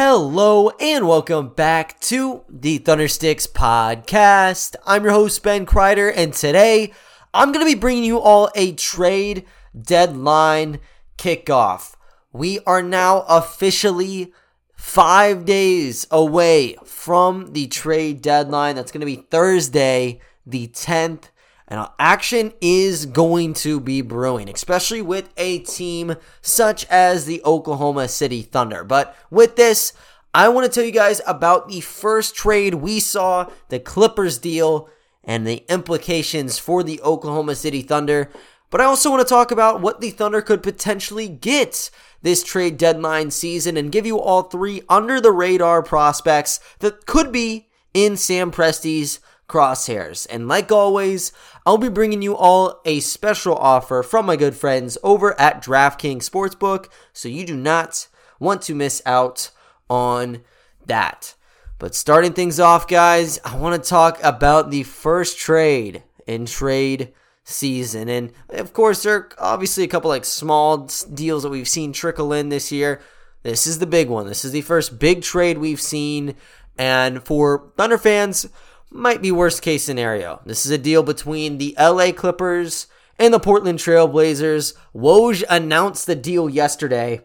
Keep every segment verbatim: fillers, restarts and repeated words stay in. Hello and welcome back to the Thundersticks podcast. I'm your host Ben Kreider, and today I'm going to be bringing you all a trade deadline kickoff. We are now officially five days away from the trade deadline. That's going to be Thursday the tenth, and action is going to be brewing, especially with a team such as the Oklahoma City Thunder. But with this, I want to tell you guys about the first trade we saw, the Clippers deal, and the implications for the Oklahoma City Thunder. But I also want to talk about what the Thunder could potentially get this trade deadline season and give you all three under-the-radar prospects that could be in Sam Presti's crosshairs. And like always, I'll be bringing you all a special offer from my good friends over at DraftKings Sportsbook, so you do not want to miss out on that. But starting things off, guys, I want to talk about the first trade in trade season. And of course, there are obviously a couple like small deals that we've seen trickle in this year. This is the big one. This is the first big trade we've seen. And for Thunder fans, might be worst case scenario. This is a deal between the L A Clippers and the Portland Trail Blazers. Woj announced the deal yesterday,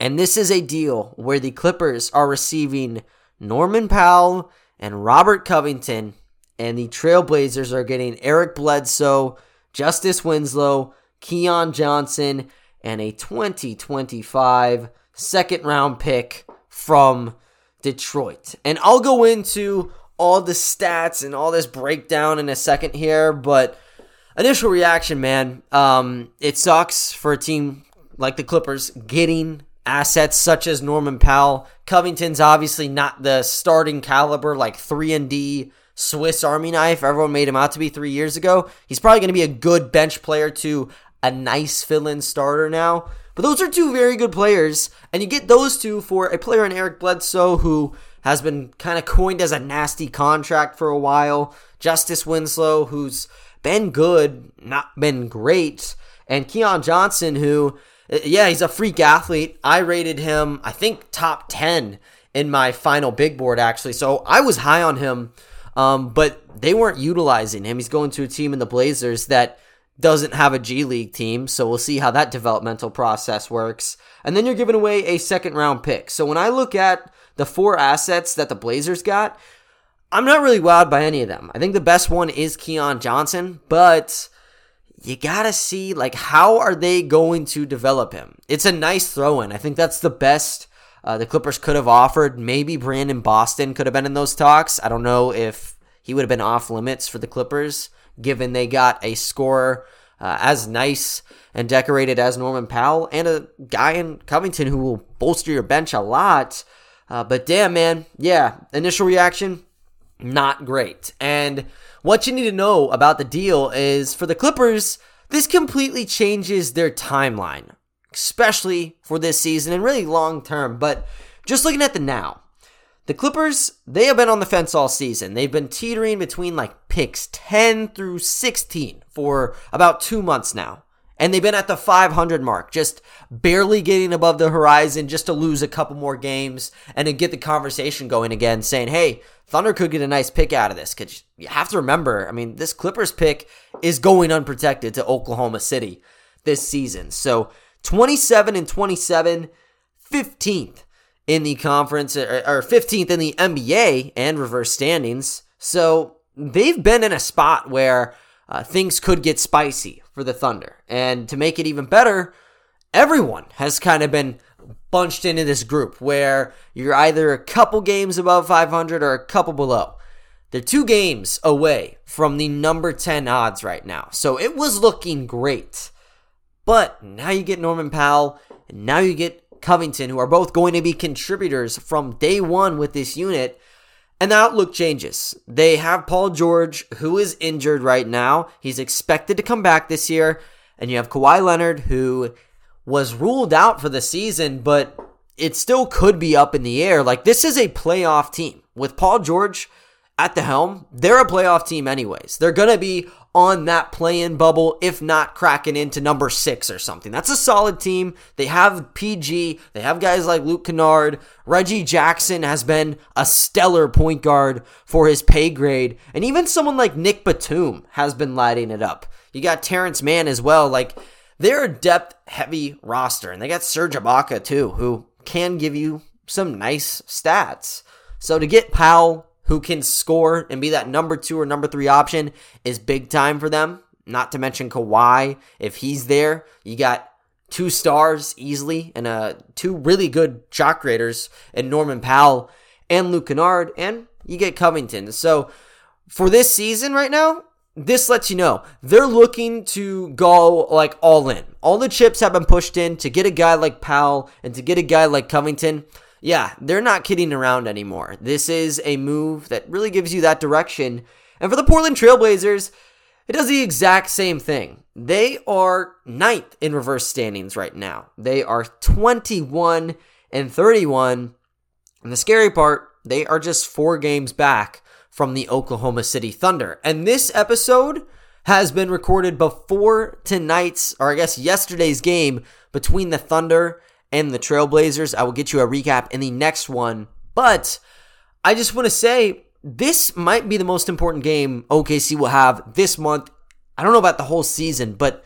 and this is a deal where the Clippers are receiving Norman Powell and Robert Covington, and the Trail Blazers are getting Eric Bledsoe, Justice Winslow, Keon Johnson, and a twenty twenty-five second round pick from Detroit. And I'll go into all the stats and all this breakdown in a second here, but initial reaction, man, um, it sucks for a team like the Clippers getting assets such as Norman Powell. Covington's obviously not the starting caliber, like three and D Swiss Army knife everyone made him out to be three years ago. He's probably going to be a good bench player to a nice fill-in starter now, but those are two very good players, and you get those two for a player in Eric Bledsoe, who has been kind of coined as a nasty contract for a while. Justice Winslow, who's been good, not been great. And Keon Johnson, who, yeah, he's a freak athlete. I rated him, I think, top ten in my final big board, actually. So I was high on him, um, but they weren't utilizing him. He's going to a team in the Blazers that doesn't have a G League team, so we'll see how that developmental process works. And then you're giving away a second round pick. So when I look at the four assets that the Blazers got, I'm not really wowed by any of them. I think the best one is Keon Johnson, but you gotta see, like, how are they going to develop him? It's a nice throw-in. I think that's the best uh, the Clippers could have offered. Maybe Brandon Boston could have been in those talks. I don't know if he would have been off limits for the Clippers, given they got a scorer uh, as nice and decorated as Norman Powell and a guy in Covington who will bolster your bench a lot. Uh, but damn, man, yeah, initial reaction, not great. And what you need to know about the deal is, for the Clippers, this completely changes their timeline, especially for this season and really long term. But just looking at the now, the Clippers, they have been on the fence all season. They've been teetering between like picks ten through sixteen for about two months now. And they've been at the five hundred mark, just barely getting above the horizon just to lose a couple more games and to get the conversation going again, saying, hey, Thunder could get a nice pick out of this. Because you have to remember, I mean, this Clippers pick is going unprotected to Oklahoma City this season. So twenty-seven and twenty-seven, fifteenth. In the conference, or fifteenth in the N B A and reverse standings. So they've been in a spot where uh, things could get spicy for the Thunder. And to make it even better, everyone has kind of been bunched into this group where you're either a couple games above five hundred or a couple below. They're two games away from the number ten odds right now. So it was looking great. But now you get Norman Powell, and now you get Covington, who are both going to be contributors from day one with this unit, and the outlook changes. They have Paul George, who is injured right now. He's expected to come back this year, and you have Kawhi Leonard, who was ruled out for the season, but it still could be up in the air. Like, this is a playoff team with Paul George at the helm, they're a playoff team anyways. They're going to be on that play-in bubble, if not cracking into number six or something. That's a solid team. They have P G. They have guys like Luke Kennard. Reggie Jackson has been a stellar point guard for his pay grade. And even someone like Nick Batum has been lighting it up. You got Terrence Mann as well. Like, they're a depth-heavy roster. And they got Serge Ibaka, too, who can give you some nice stats. So to get Powell, who can score and be that number two or number three option, is big time for them. Not to mention Kawhi. If he's there, you got two stars easily and uh, two really good shot creators in Norman Powell and Luke Kennard, and you get Covington. So for this season right now, this lets you know they're looking to go like all in. All the chips have been pushed in to get a guy like Powell and to get a guy like Covington. Yeah, they're not kidding around anymore. This is a move that really gives you that direction. And for the Portland Trail Blazers, it does the exact same thing. They are ninth in reverse standings right now. They are twenty-one and thirty-one. And the scary part, they are just four games back from the Oklahoma City Thunder. And this episode has been recorded before tonight's, or I guess yesterday's game between the Thunder and the Trailblazers. I will get you a recap in the next one. But I just want to say, this might be the most important game O K C will have this month. I don't know about the whole season, but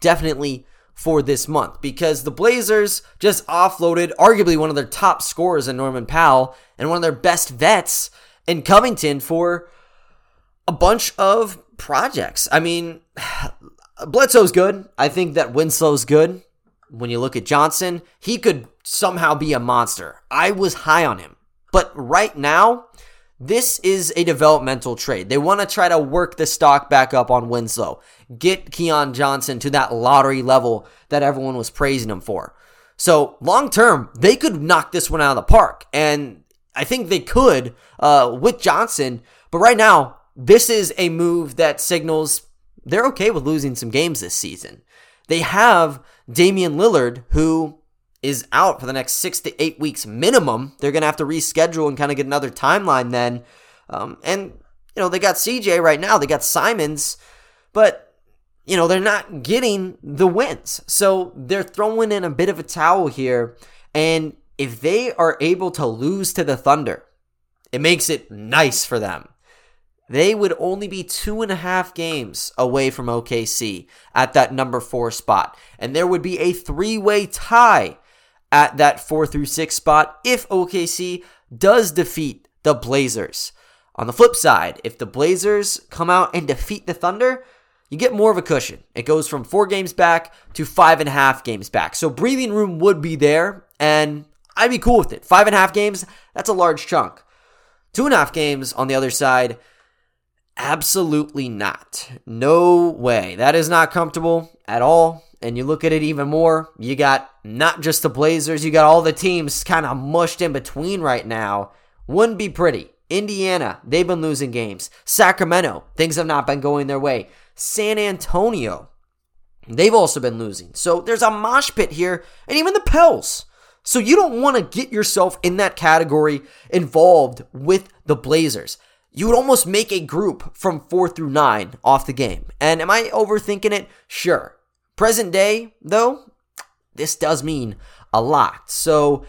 definitely for this month, because the Blazers just offloaded arguably one of their top scorers in Norman Powell and one of their best vets in Covington for a bunch of projects. I mean, Bledsoe's good. I think that Winslow's good. When you look at Johnson, he could somehow be a monster. I was high on him. But right now, this is a developmental trade. They want to try to work the stock back up on Winslow. Get Keon Johnson to that lottery level that everyone was praising him for. So long term, they could knock this one out of the park. And I think they could uh, with Johnson. But right now, this is a move that signals they're okay with losing some games this season. They have Damian Lillard, who is out for the next six to eight weeks minimum. They're going to have to reschedule and kind of get another timeline then. Um, and, you know, they got C J right now. They got Simons. But, you know, they're not getting the wins. So they're throwing in a bit of a towel here. And if they are able to lose to the Thunder, it makes it nice for them. They would only be two and a half games away from O K C at that number four spot. And there would be a three-way tie at that four through six spot if O K C does defeat the Blazers. On the flip side, if the Blazers come out and defeat the Thunder, you get more of a cushion. It goes from four games back to five and a half games back. So breathing room would be there, and I'd be cool with it. Five and a half games, that's a large chunk. Two and a half games on the other side, absolutely not. No way. That is not comfortable at all. And you look at it even more, you got not just the Blazers, you got all the teams kind of mushed in between right now. Wouldn't be pretty. Indiana, they've been losing games. Sacramento, things have not been going their way. San Antonio, they've also been losing. So there's a mosh pit here, and even the Pels. So you don't want to get yourself in that category involved with the Blazers. You would almost make a group from four through nine off the game. And am I overthinking it? Sure. Present day, though, this does mean a lot. So,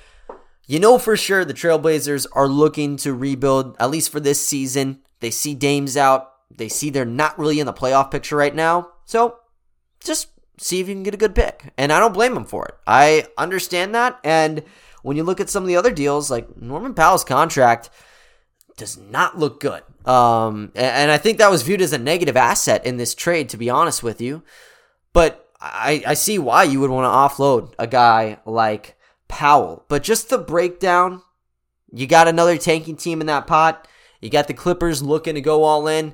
you know for sure the Trailblazers are looking to rebuild, at least for this season. They see Dame's out. They see they're not really in the playoff picture right now. So, just see if you can get a good pick. And I don't blame them for it. I understand that. And when you look at some of the other deals, like Norman Powell's contract does not look good. Um, and I think that was viewed as a negative asset in this trade, to be honest with you. But I, I see why you would want to offload a guy like Powell. But just the breakdown, you got another tanking team in that pot. You got the Clippers looking to go all in.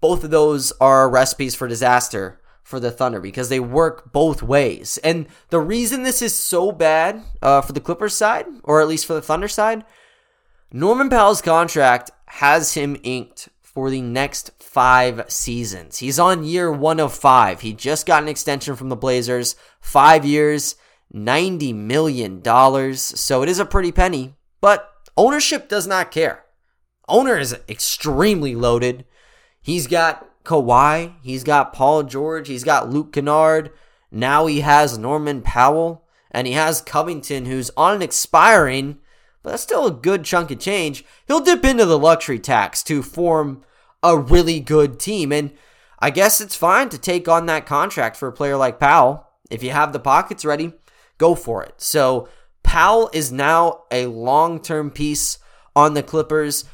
Both of those are recipes for disaster for the Thunder because they work both ways. And the reason this is so bad uh, for the Clippers side, or at least for the Thunder side, Norman Powell's contract has him inked for the next five seasons. He's on year one of five. He just got an extension from the Blazers. Five years, ninety million dollars. So it is a pretty penny, but ownership does not care. Owner is extremely loaded. He's got Kawhi. He's got Paul George. He's got Luke Kennard. Now he has Norman Powell. And he has Covington, who's on an expiring, but that's still a good chunk of change. He'll dip into the luxury tax to form a really good team. And I guess it's fine to take on that contract for a player like Powell. If you have the pockets ready, go for it. So Powell is now a long-term piece on the Clippers.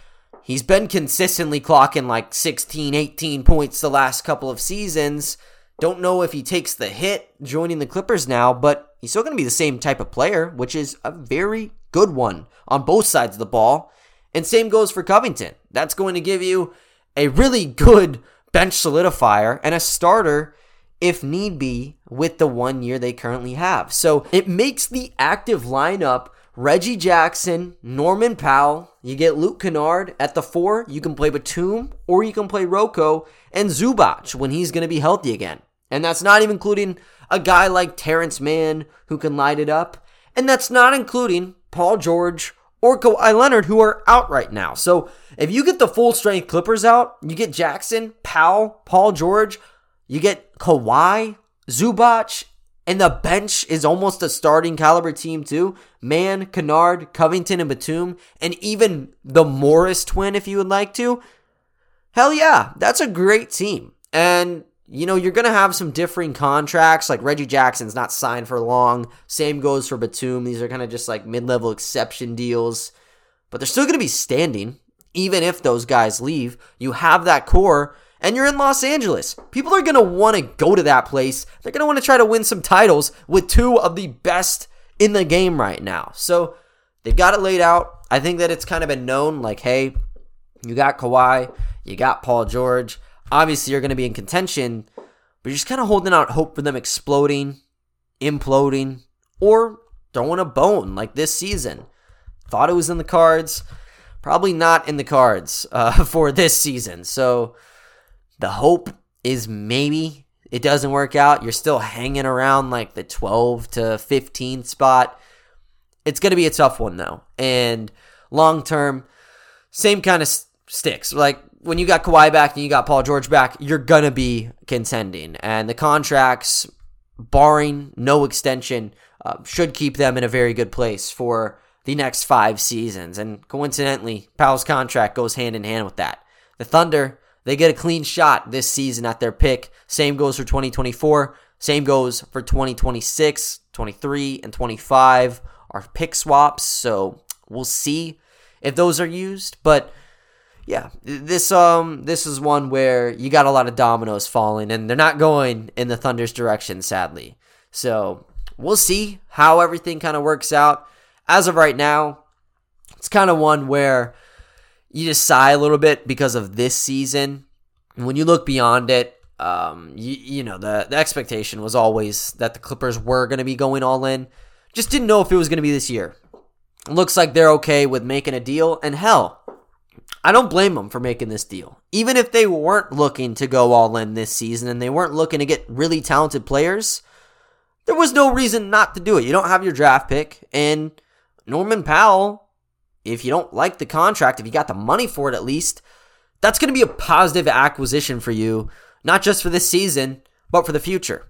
He's been consistently clocking like sixteen, eighteen points the last couple of seasons. Don't know if he takes the hit joining the Clippers now, but he's still going to be the same type of player, which is a very good one on both sides of the ball. And same goes for Covington. That's going to give you a really good bench solidifier and a starter if need be, with the one year they currently have. So it makes the active lineup Reggie Jackson, Norman Powell. You get Luke Kennard at the four. You can play Batum or you can play Rocco and Zubac when he's going to be healthy again. And that's not even including a guy like Terrence Mann who can light it up. And that's not including Paul George or Kawhi Leonard who are out right now. So if you get the full strength Clippers out, you get Jackson, Powell, Paul George, you get Kawhi, Zubac, and the bench is almost a starting caliber team too. Mann, Kennard, Covington, and Batum, and even the Morris twin if you would like to. Hell yeah, that's a great team. And, you know, you're going to have some differing contracts. Like Reggie Jackson's not signed for long. Same goes for Batum. These are kind of just like mid-level exception deals. But they're still going to be standing, even if those guys leave. You have that core. And you're in Los Angeles. People are going to want to go to that place. They're going to want to try to win some titles with two of the best in the game right now. So they've got it laid out. I think that it's kind of been known, like, hey, you got Kawhi, you got Paul George. Obviously, you're going to be in contention, but you're just kind of holding out hope for them exploding, imploding, or throwing a bone like this season. Thought it was in the cards. Probably not in the cards uh, for this season. So the hope is maybe it doesn't work out. You're still hanging around like the twelve to fifteen spot. It's going to be a tough one though. And long term, same kind of st- sticks. Like when you got Kawhi back and you got Paul George back, you're going to be contending. And the contracts, barring no extension, uh, should keep them in a very good place for the next five seasons. And coincidentally, Powell's contract goes hand in hand with that. The Thunder, they get a clean shot this season at their pick. Same goes for twenty twenty-four. Same goes for twenty twenty-six, twenty-three, and twenty-five are pick swaps. So we'll see if those are used. But yeah, this um this is one where you got a lot of dominoes falling, and they're not going in the Thunder's direction, sadly. So we'll see how everything kind of works out. As of right now, it's kind of one where you just sigh a little bit because of this season. When you look beyond it, um, you, you know, the, the expectation was always that the Clippers were going to be going all in. Just didn't know if it was going to be this year. It looks like they're okay with making a deal. And hell, I don't blame them for making this deal. Even if they weren't looking to go all in this season and they weren't looking to get really talented players, there was no reason not to do it. You don't have your draft pick. And Norman Powell, if you don't like the contract, if you got the money for it at least, that's going to be a positive acquisition for you, not just for this season, but for the future.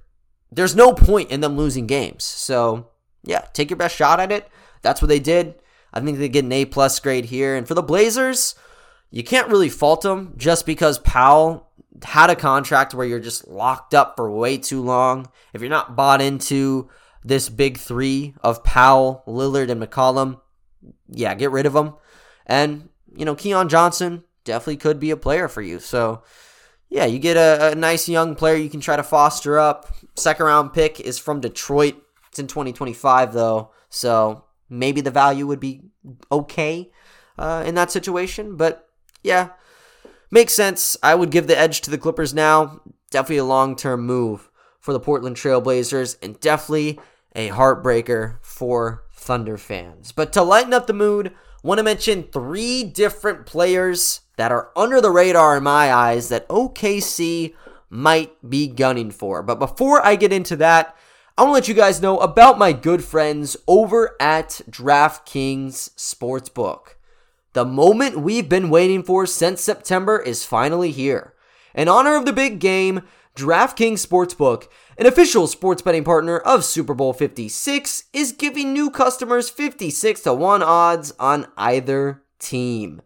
There's no point in them losing games. So, yeah, take your best shot at it. That's what they did. I think they get an A-plus grade here. And for the Blazers, you can't really fault them just because Powell had a contract where you're just locked up for way too long. If you're not bought into this big three of Powell, Lillard, and McCollum, yeah, get rid of them. And, you know, Keon Johnson definitely could be a player for you. So, yeah, you get a, a nice young player you can try to foster up. Second round pick is from Detroit. It's in twenty twenty-five, though. So maybe the value would be okay uh, in that situation. But, yeah, makes sense. I would give the edge to the Clippers now. Definitely a long-term move for the Portland Trail Blazers, and definitely a heartbreaker for Thunder fans. But to lighten up the mood, want to mention three different players that are under the radar in my eyes that O K C might be gunning for. But before I get into that, I want to let you guys know about my good friends over at DraftKings Sportsbook. The moment we've been waiting for since September is finally here. In honor of the big game, DraftKings Sportsbook, an official sports betting partner of Super Bowl fifty-six, is giving new customers fifty-six to one odds on either team.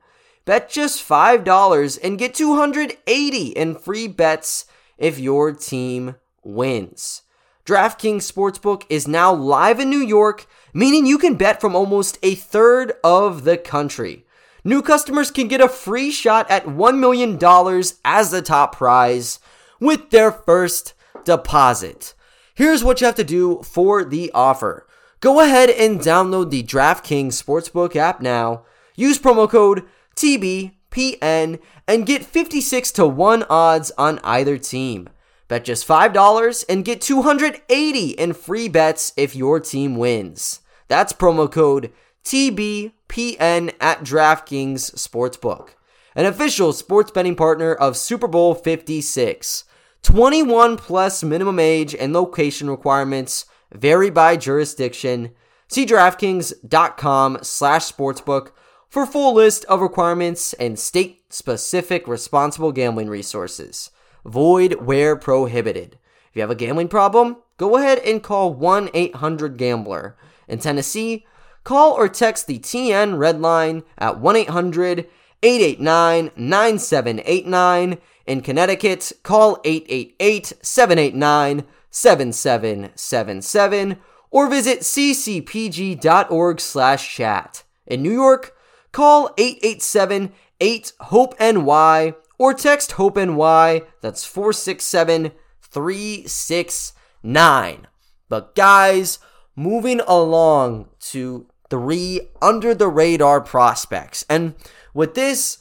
Bet just five dollars and get two hundred eighty dollars in free bets if your team wins. DraftKings Sportsbook is now live in New York, meaning you can bet from almost a third of the country. New customers can get a free shot at one million dollars as the top prize with their first deposit. Here's what you have to do for the offer. Go ahead and download the DraftKings Sportsbook app now. Use promo code T B P N and get fifty-six to one odds on either team. Bet just five dollars and get two hundred eighty dollars in free bets if your team wins. That's promo code T B P N at DraftKings Sportsbook, an official sports betting partner of Super Bowl fifty-six. twenty-one plus minimum age and location requirements vary by jurisdiction. See DraftKings dot com slash sportsbook for full list of requirements and state-specific responsible gambling resources. Void where prohibited. If you have a gambling problem, go ahead and call one eight hundred gambler. In Tennessee, call or text the T N Red Line at one eight hundred eight eight nine nine seven eight nine. In Connecticut, call eight eight eight seven eight nine seven seven seven seven or visit c c p g dot org slash chat. In New York, call eight eight seven eight hope N Y or text HOPE-N Y, that's four six seven three six nine. But guys, moving along to three under-the-radar prospects. And with this,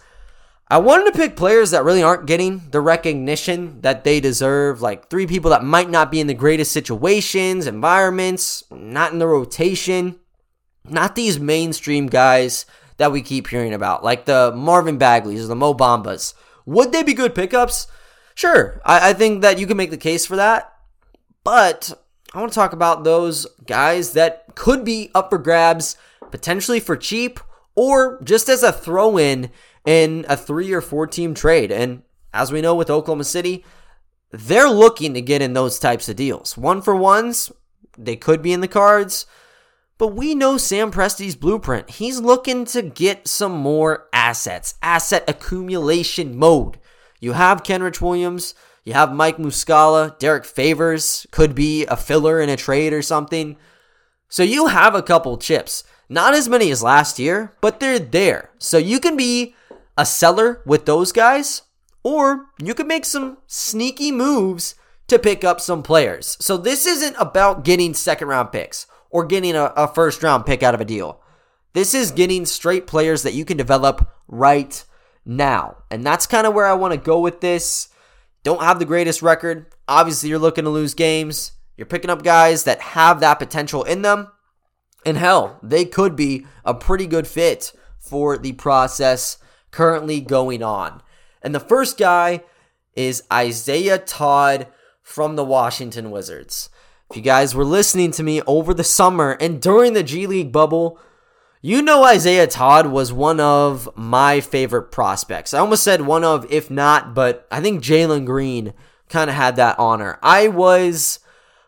I wanted to pick players that really aren't getting the recognition that they deserve, like three people that might not be in the greatest situations, environments, not in the rotation, not these mainstream guys that we keep hearing about, like the Marvin Bagleys or the Mo Bambas. Would they be good pickups? Sure, I, I think that you can make the case for that. But I want to talk about those guys that could be up for grabs, potentially for cheap, or just as a throw-in in a three- or four-team trade. And as we know with Oklahoma City, they're looking to get in those types of deals. One-for-ones, they could be in the cards. But we know Sam Presti's blueprint. He's looking to get some more assets. Asset accumulation mode. You have Kenrich Williams. You have Mike Muscala. Derek Favors could be a filler in a trade or something. So you have a couple chips. Not as many as last year, but they're there. So you can be a seller with those guys, or you can make some sneaky moves to pick up some players. So this isn't about getting second round picks or getting a, a first-round pick out of a deal. This is getting straight players that you can develop right now. And that's kind of where I want to go with this. Don't have the greatest record. Obviously, you're looking to lose games. You're picking up guys that have that potential in them. And hell, they could be a pretty good fit for the process currently going on. And the first guy is Isaiah Todd from the Washington Wizards. If you guys were listening to me over the summer and during the G League bubble, you know Isaiah Todd was one of my favorite prospects. I almost said one of, if not, but I think Jalen Green kind of had that honor. I was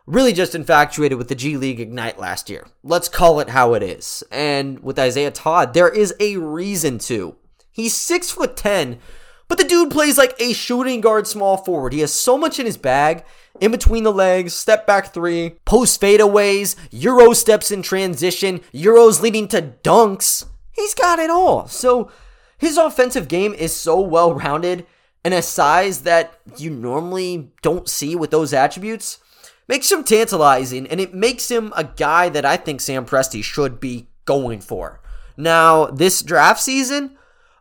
really just infatuated with the G League Ignite last year. Let's call it how it is. And with Isaiah Todd, there is a reason to. He's six foot ten, but the dude plays like a shooting guard small forward. He has so much in his bag. In between the legs, step back three, post fadeaways, Euro steps in transition, Euros leading to dunks. He's got it all. So his offensive game is so well-rounded and a size that you normally don't see with those attributes makes him tantalizing, and it makes him a guy that I think Sam Presti should be going for. Now, this draft season,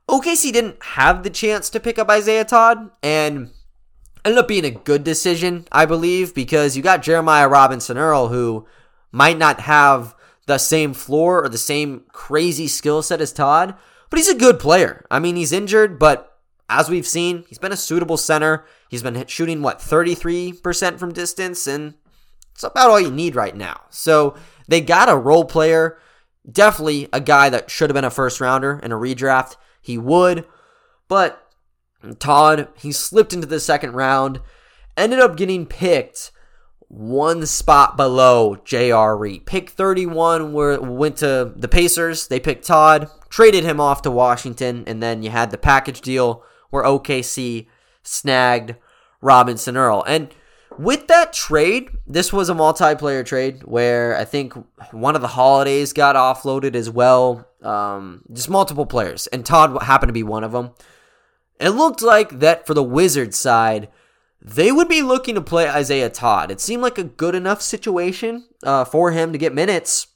O K C didn't have the chance to pick up Isaiah Todd, and ended up being a good decision, I believe, because you got Jeremiah Robinson-Earl, who might not have the same floor or the same crazy skill set as Todd, but he's a good player. I mean, he's injured, but as we've seen, he's been a suitable center. He's been shooting, what, thirty-three percent from distance, and it's about all you need right now. So they got a role player definitely a guy that should have been a first rounder in a redraft. He would, but Todd, he slipped into the second round, ended up getting picked one spot below J R. Reed. Pick thirty-one where went to the Pacers. They picked Todd, traded him off to Washington, and then you had the package deal where O K C snagged Robinson-Earl. And with that trade, this was a multiplayer trade where I think one of the Holidays got offloaded as well. Um, just multiple players, and Todd happened to be one of them. It looked like that for the Wizards side, they would be looking to play Isaiah Todd. It seemed like a good enough situation uh, for him to get minutes,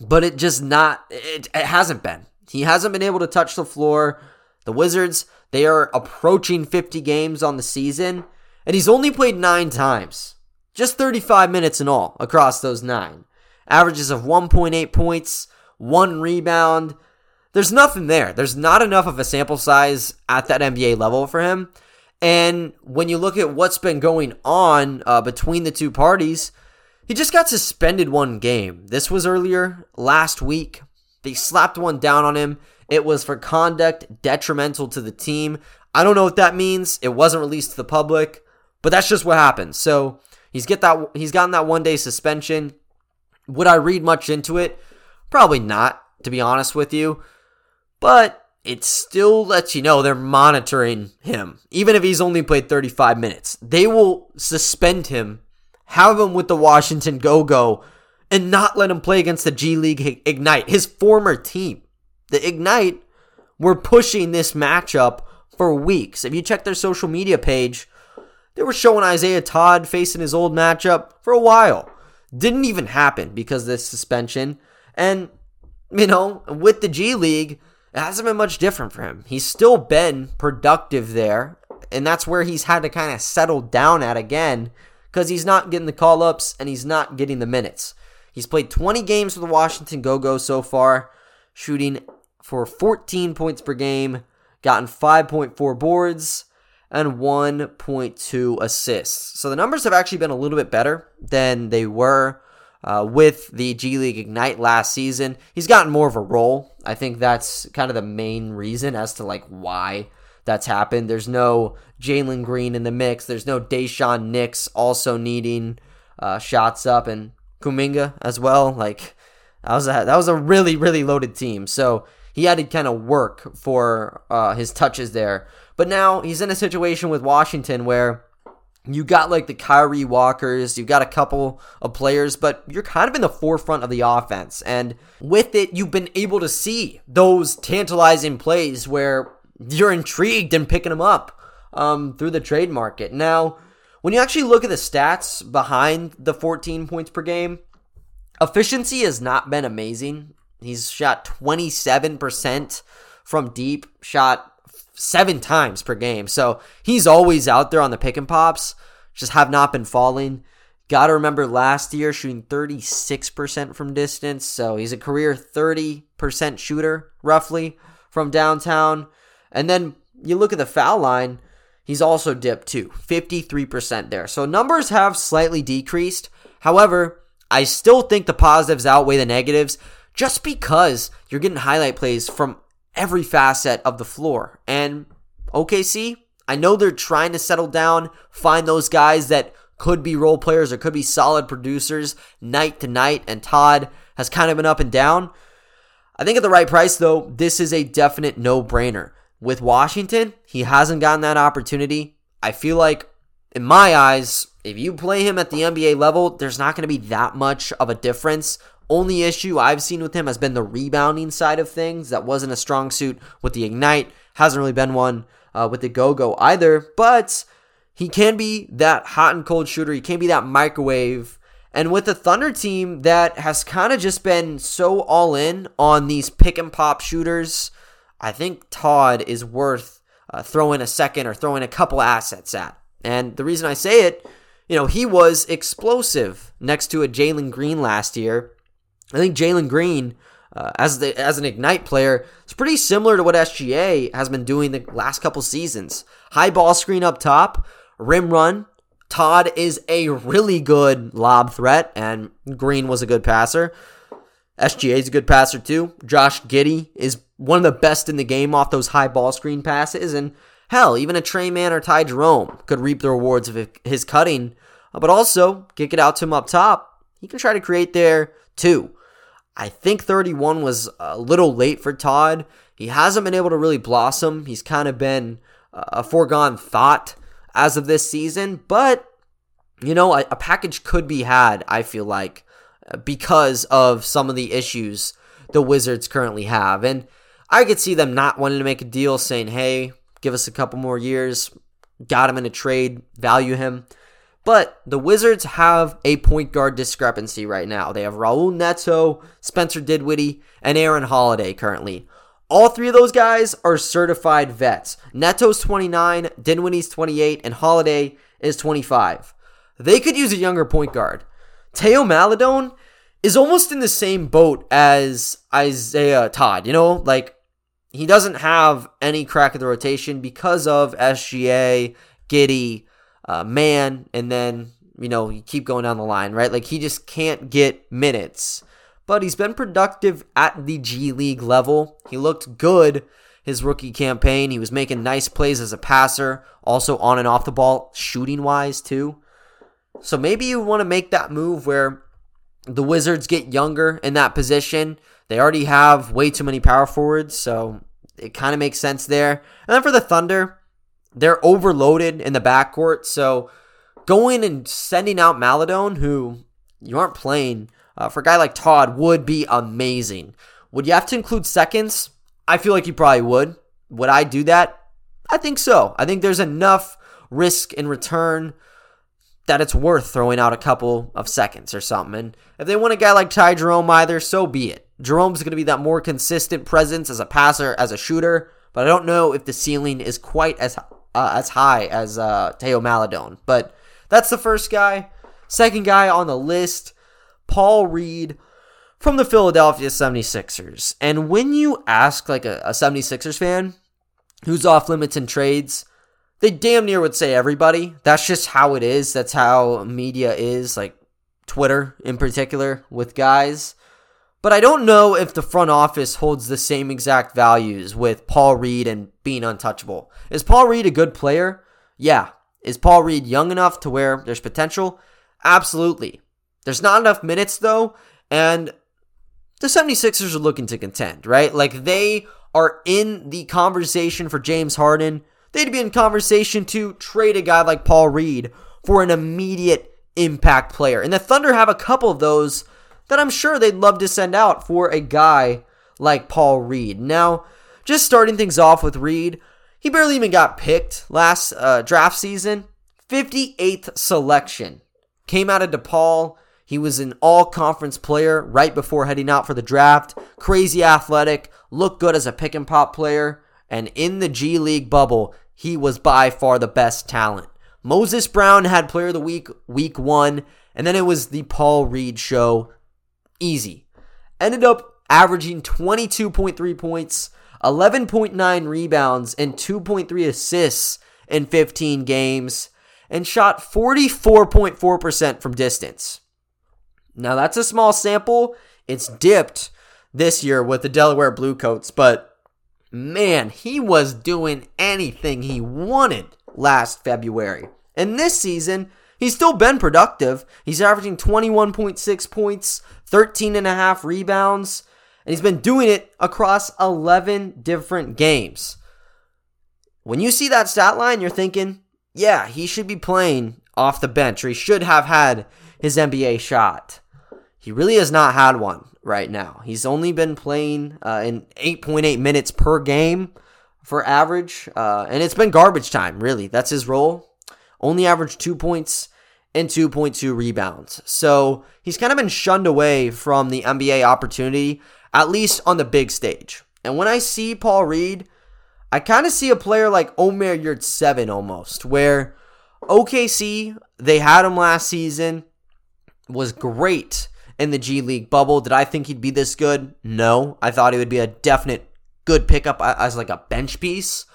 but it just not, it, it hasn't been. He hasn't been able to touch the floor. The Wizards, they are approaching fifty games on the season, and he's only played nine times, just thirty-five minutes in all across those nine. Averages of one point eight points, one rebound. There's nothing there. There's not enough of a sample size at that N B A level for him. And when you look at what's been going on uh, between the two parties, he just got suspended one game. This was earlier last week. They slapped one down on him. It was for conduct detrimental to the team. I don't know what that means. It wasn't released to the public, but that's just what happened. So he's get that he's gotten that one day suspension. Would I read much into it? Probably not, to be honest with you. But it still lets you know they're monitoring him. Even if he's only played thirty-five minutes, they will suspend him, have him with the Washington Go-Go, and not let him play against the G-League Ignite, his former team. The Ignite were pushing this matchup for weeks. If you check their social media page, they were showing Isaiah Todd facing his old matchup for a while. Didn't even happen because of this suspension. And, you know, with the G-League, it hasn't been much different for him. He's still been productive there, and that's where he's had to kind of settle down at again because he's not getting the call-ups and he's not getting the minutes. He's played twenty games for the Washington Go-Go so far, shooting for fourteen points per game, gotten five point four boards, and one point two assists. So the numbers have actually been a little bit better than they were Uh, with the G League Ignite last season. He's gotten more of a role. I think that's kind of the main reason as to like why that's happened. There's no Jalen Green in the mix. There's no Deshaun Nix also needing uh, shots up, and Kuminga as well. Like that was a, that was a really really loaded team. So he had to kind of work for uh, his touches there. But now he's in a situation with Washington where you got like the Kyrie Walkers, you've got a couple of players, but you're kind of in the forefront of the offense. And with it, you've been able to see those tantalizing plays where you're intrigued and picking them up um, through the trade market. Now, when you actually look at the stats behind the fourteen points per game, efficiency has not been amazing. He's shot twenty-seven percent from deep, shot seven times per game. So he's always out there on the pick and pops, just have not been falling. Got to remember last year shooting thirty-six percent from distance. So he's a career thirty percent shooter roughly from downtown. And then you look at the foul line, he's also dipped too, fifty-three percent there. So numbers have slightly decreased. However, I still think the positives outweigh the negatives just because you're getting highlight plays from every facet of the floor. And O K C, I know they're trying to settle down, find those guys that could be role players or could be solid producers night to night, and Todd has kind of been up and down. I think at the right price, though, this is a definite no-brainer. With Washington, he hasn't gotten that opportunity. I feel like, in my eyes, if you play him at the N B A level, there's not going to be that much of a difference. Only issue I've seen with him has been the rebounding side of things. That wasn't a strong suit with the Ignite. Hasn't really been one uh, with the Go-Go either. But he can be that hot and cold shooter. He can be that microwave. And with the Thunder team that has kind of just been so all in on these pick and pop shooters, I think Todd is worth uh, throwing a second or throwing a couple assets at. And the reason I say it, you know, he was explosive next to a Jalen Green last year. I think Jalen Green, uh, as the as an Ignite player, is pretty similar to what S G A has been doing the last couple seasons. High ball screen up top, rim run. Todd is a really good lob threat, and Green was a good passer. S G A is a good passer too. Josh Giddy is one of the best in the game off those high ball screen passes. And hell, even a Trey Mann or Ty Jerome could reap the rewards of his cutting. But also, kick it out to him up top. He can try to create there too. I think thirty-one was a little late for Todd. He hasn't been able to really blossom. He's kind of been a foregone thought as of this season. But, you know, a package could be had, I feel like, because of some of the issues the Wizards currently have. And I could see them not wanting to make a deal, saying, hey, give us a couple more years, got him in a trade, value him. But the Wizards have a point guard discrepancy right now. They have Raul Neto, Spencer Dinwiddie, and Aaron Holiday currently. All three of those guys are certified vets. Neto's twenty-nine, Dinwiddie's twenty-eight, and Holiday is twenty-five. They could use a younger point guard. Teo Maledon is almost in the same boat as Isaiah Todd. You know, like, he doesn't have any crack at the rotation because of S G A, Giddy, uh, Mann, and then, you know, you keep going down the line, right? Like, he just can't get minutes. But he's been productive at the G League level. He looked good his rookie campaign. He was making nice plays as a passer, also on and off the ball, shooting-wise, too. So maybe you want to make that move where the Wizards get younger in that position. They already have way too many power forwards, so it kind of makes sense there. And then for the Thunder, they're overloaded in the backcourt, so going and sending out Maledon, who you aren't playing, uh, for a guy like Todd would be amazing. Would you have to include seconds? I feel like you probably would. Would I do that? I think so. I think there's enough risk in return that it's worth throwing out a couple of seconds or something. And if they want a guy like Ty Jerome either, so be it. Jerome's going to be that more consistent presence as a passer, as a shooter, but I don't know if the ceiling is quite as uh, as high as uh, Teo Maledon. But that's the first guy. Second guy on the list, Paul Reed from the Philadelphia seventy-sixers. And when you ask like a, a seventy-sixers fan who's off limits in trades, they damn near would say everybody. That's just how it is. That's how media is, like Twitter in particular, with guys. But I don't know if the front office holds the same exact values with Paul Reed and being untouchable. Is Paul Reed a good player? Yeah. Is Paul Reed young enough to where there's potential? Absolutely. There's not enough minutes, though, and the seventy-sixers are looking to contend, right? Like, they are in the conversation for James Harden. They'd be in conversation to trade a guy like Paul Reed for an immediate impact player. And the Thunder have a couple of those that I'm sure they'd love to send out for a guy like Paul Reed. Now, just starting things off with Reed, he barely even got picked last uh, draft season. fifty-eighth selection. Came out of DePaul. He was an all-conference player right before heading out for the draft. Crazy athletic. Looked good as a pick-and-pop player. And in the G League bubble, he was by far the best talent. Moses Brown had player of the week, week one, and then it was the Paul Reed show. Easy. Ended up averaging twenty-two point three points, eleven point nine rebounds, and two point three assists in fifteen games, and shot forty-four point four percent from distance. Now, that's a small sample. It's dipped this year with the Delaware Bluecoats, but man, he was doing anything he wanted last February. And this season, he's still been productive. He's averaging twenty-one point six points, thirteen point five rebounds, and he's been doing it across eleven different games. When you see that stat line, you're thinking, yeah, he should be playing off the bench, or he should have had his N B A shot. He really has not had one right now. He's only been playing uh, in eight point eight minutes per game for average, uh, and it's been garbage time, really. That's his role. Only averaged two points and two point two rebounds. So he's kind of been shunned away from the N B A opportunity, at least on the big stage. And when I see Paul Reed, I kind of see a player like Omer Yurtseven almost, where O K C, they had him last season, was great in the G League bubble. Did I think he'd be this good? No. I thought he would be a definite good pickup as like a bench piece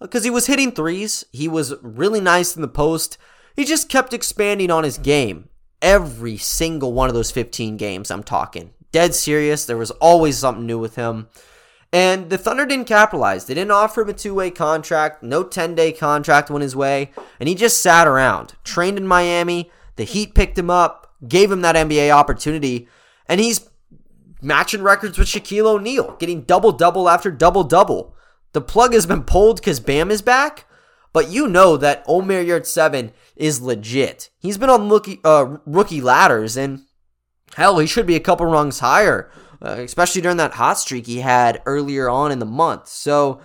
because he was hitting threes. He was really nice in the post. He just kept expanding on his game every single one of those fifteen games I'm talking. dead serious. There was always something new with him. And the Thunder didn't capitalize. They didn't offer him a two-way contract. No ten-day contract went his way. And he just sat around. Trained in Miami. The Heat picked him up. Gave him that N B A opportunity. And he's matching records with Shaquille O'Neal. Getting double-double after double-double. The plug has been pulled because Bam is back. But you know that Omer Yurt seven is legit. He's been on rookie, uh, rookie ladders. And hell, he should be a couple rungs higher. Uh, especially during that hot streak he had earlier on in the month. So,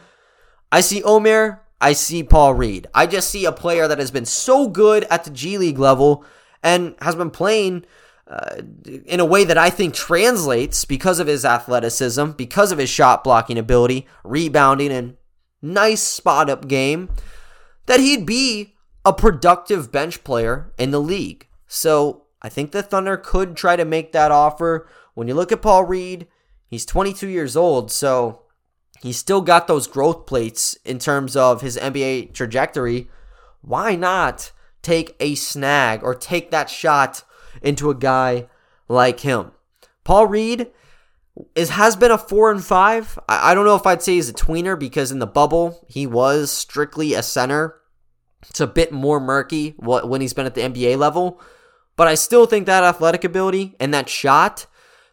I see Omer, I see Paul Reed. I just see a player that has been so good at the G League level and has been playing uh, in a way that I think translates because of his athleticism, because of his shot blocking ability, rebounding, and nice spot-up game, that he'd be a productive bench player in the league. So, I think the Thunder could try to make that offer. When you look at Paul Reed, he's twenty-two years old, so he's still got those growth plates in terms of his N B A trajectory. Why not take a snag or take that shot into a guy like him? Paul Reed is has been a four and five. I, I don't know if I'd say he's a tweener because in the bubble, he was strictly a center. It's a bit more murky when he's been at the N B A level, but I still think that athletic ability and that shot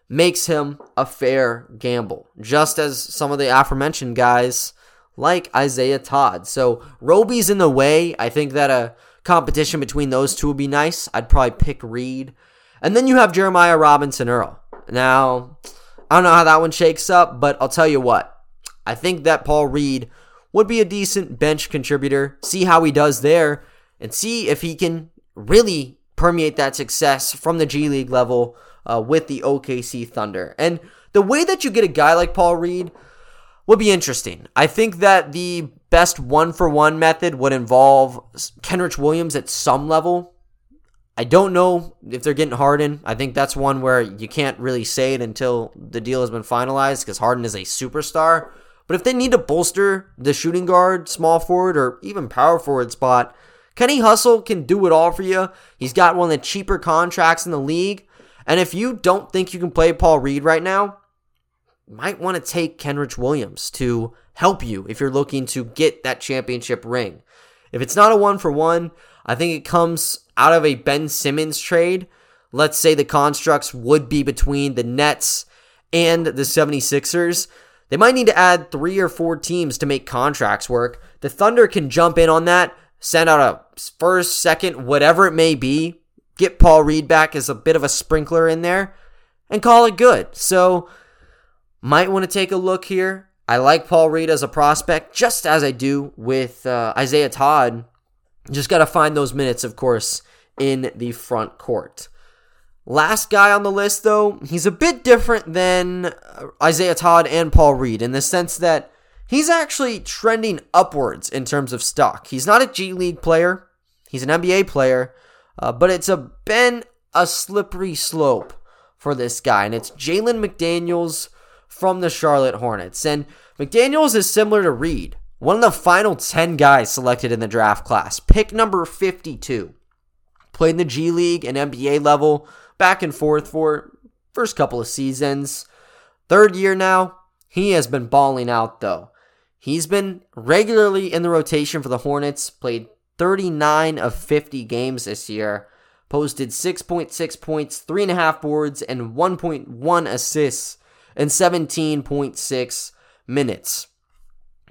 makes him a fair gamble, just as some of the aforementioned guys like Isaiah Todd. So Roby's in the way. I think that a competition between those two would be nice. I'd probably pick Reed. And then you have Jeremiah Robinson-Earl. Now, I don't know how that one shakes up, but I'll tell you what. I think that Paul Reed would be a decent bench contributor. See how he does there and see if he can really permeate that success from the G League level Uh, with the O K C Thunder. And the way that you get a guy like Paul Reed would be interesting. I think that the best one-for-one method would involve Kenrich Williams at some level. I don't know if they're getting Harden. I think that's one where you can't really say it until the deal has been finalized because Harden is a superstar. But if they need to bolster the shooting guard, small forward, or even power forward spot, Kenny Hustle can do it all for you. He's got one of the cheaper contracts in the league. And if you don't think you can play Paul Reed right now, you might want to take Kenrich Williams to help you if you're looking to get that championship ring. If it's not a one-for-one, I think it comes out of a Ben Simmons trade. Let's say the constructs would be between the Nets and the seventy-sixers. They might need to add three or four teams to make contracts work. The Thunder can jump in on that, send out a first, second, whatever it may be, get Paul Reed back as a bit of a sprinkler in there, and call it good. So, might want to take a look here. I like Paul Reed as a prospect, just as I do with uh, Isaiah Todd. Just got to find those minutes, of course, in the front court. Last guy on the list, though, he's a bit different than Isaiah Todd and Paul Reed in the sense that he's actually trending upwards in terms of stock. He's not a G League player. He's an N B A player. Uh, but it's a, been a slippery slope for this guy, and it's Jalen McDaniels from the Charlotte Hornets. And McDaniels is similar to Reed, one of the final ten guys selected in the draft class, pick number fifty-two. Played in the G League and N B A level, back and forth for first couple of seasons. Third year now, he has been balling out though. He's been regularly in the rotation for the Hornets, played thirty-nine of fifty games this year, posted six point six points, three point five boards, and one point one assists in seventeen point six minutes.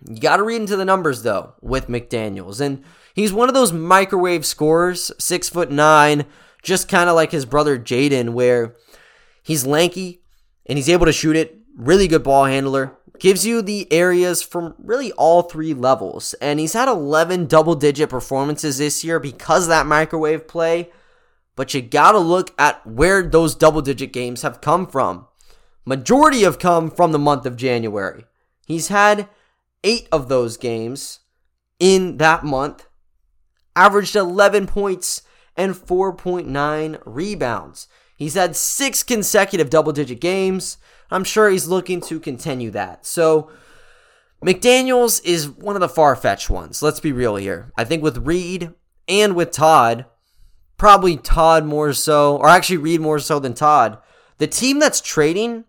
You got to read into the numbers, though, with McDaniels. And he's one of those microwave scorers, six foot nine, just kind of like his brother Jaden, where he's lanky and he's able to shoot it. Really good ball handler. Gives you the areas from really all three levels. And he's had eleven double-digit performances this year because of that microwave play. But you gotta look at where those double-digit games have come from. Majority have come from the month of January. He's had eight of those games in that month. Averaged eleven points and four point nine rebounds. He's had six consecutive double-digit games. I'm sure he's looking to continue that. So, McDaniels is one of the far-fetched ones. Let's be real here. I think with Reed and with Todd, probably Todd more so, or actually Reed more so than Todd, The team that's trading,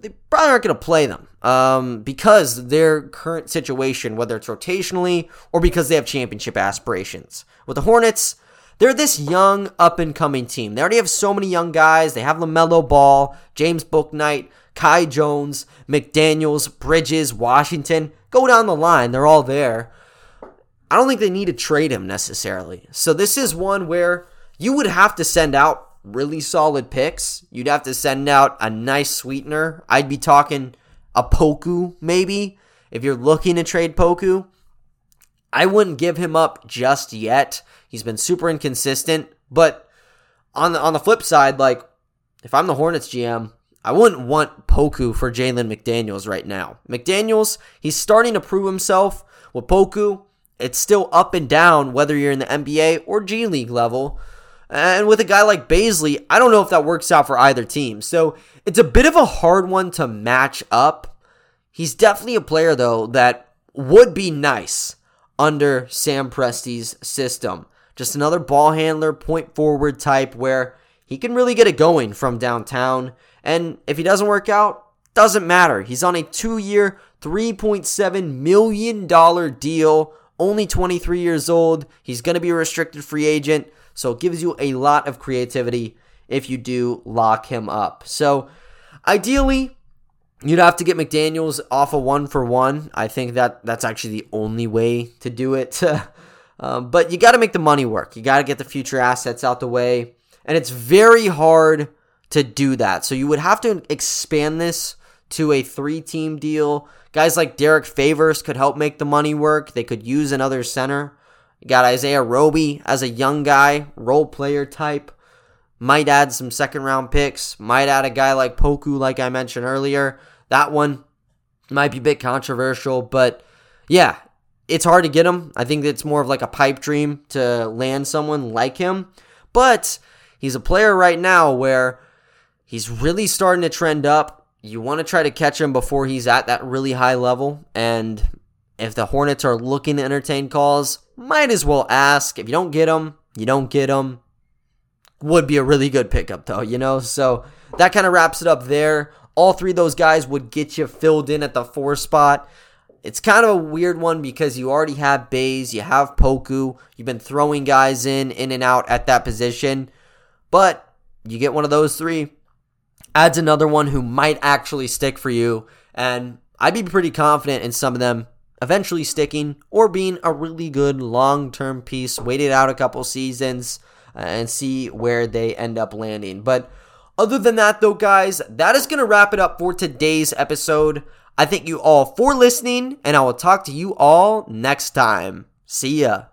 they probably aren't going to play them um, because their current situation, whether it's rotationally or because they have championship aspirations. With the Hornets, they're this young, up-and-coming team. They already have so many young guys. They have LaMelo Ball, James Bouknight, Kai Jones, McDaniels, Bridges, Washington. Go down the line. They're all there. I don't think they need to trade him necessarily. So this is one where you would have to send out really solid picks. You'd have to send out a nice sweetener. I'd be talking a Poku maybe if you're looking to trade Poku. I wouldn't give him up just yet. He's been super inconsistent. But on the on the flip side, like if I'm the Hornets G M, I wouldn't want Poku for Jalen McDaniels right now. McDaniels, he's starting to prove himself. With Poku, it's still up and down whether you're in the N B A or G League level. And with a guy like Bazley, I don't know if that works out for either team. So it's a bit of a hard one to match up. He's definitely a player, though, that would be nice under Sam Presti's system. Just another ball handler, point forward type where he can really get it going from downtown. And if he doesn't work out, doesn't matter. He's on a two-year, three point seven million dollars deal, only twenty-three years old. He's going to be a restricted free agent. So it gives you a lot of creativity if you do lock him up. So ideally, you'd have to get McDaniels off a one-for-one. I think that that's actually the only way to do it. um, but you got to make the money work. You got to get the future assets out the way. And it's very hard to do that. So you would have to expand this to a three-team deal. Guys like Derek Favors could help make the money work. They could use another center. You got Isaiah Roby as a young guy, role player type. Might add some second round picks. Might add a guy like Poku, like I mentioned earlier. That one might be a bit controversial, but yeah, it's hard to get him. I think it's more of like a pipe dream to land someone like him. But he's a player right now where he's really starting to trend up. You want to try to catch him before he's at that really high level. And if the Hornets are looking to entertain calls, might as well ask. If you don't get them, you don't get them. Would be a really good pickup, though, you know? So that kind of wraps it up there. All three of those guys would get you filled in at the four spot. It's kind of a weird one because you already have Baze, you have Poku, you've been throwing guys in, in and out at that position. But you get one of those three, adds another one who might actually stick for you. And I'd be pretty confident in some of them eventually sticking or being a really good long-term piece. Wait it out a couple seasons and see where they end up landing. But other than that, though, guys, that is going to wrap it up for today's episode. I thank you all for listening, and I will talk to you all next time. See ya.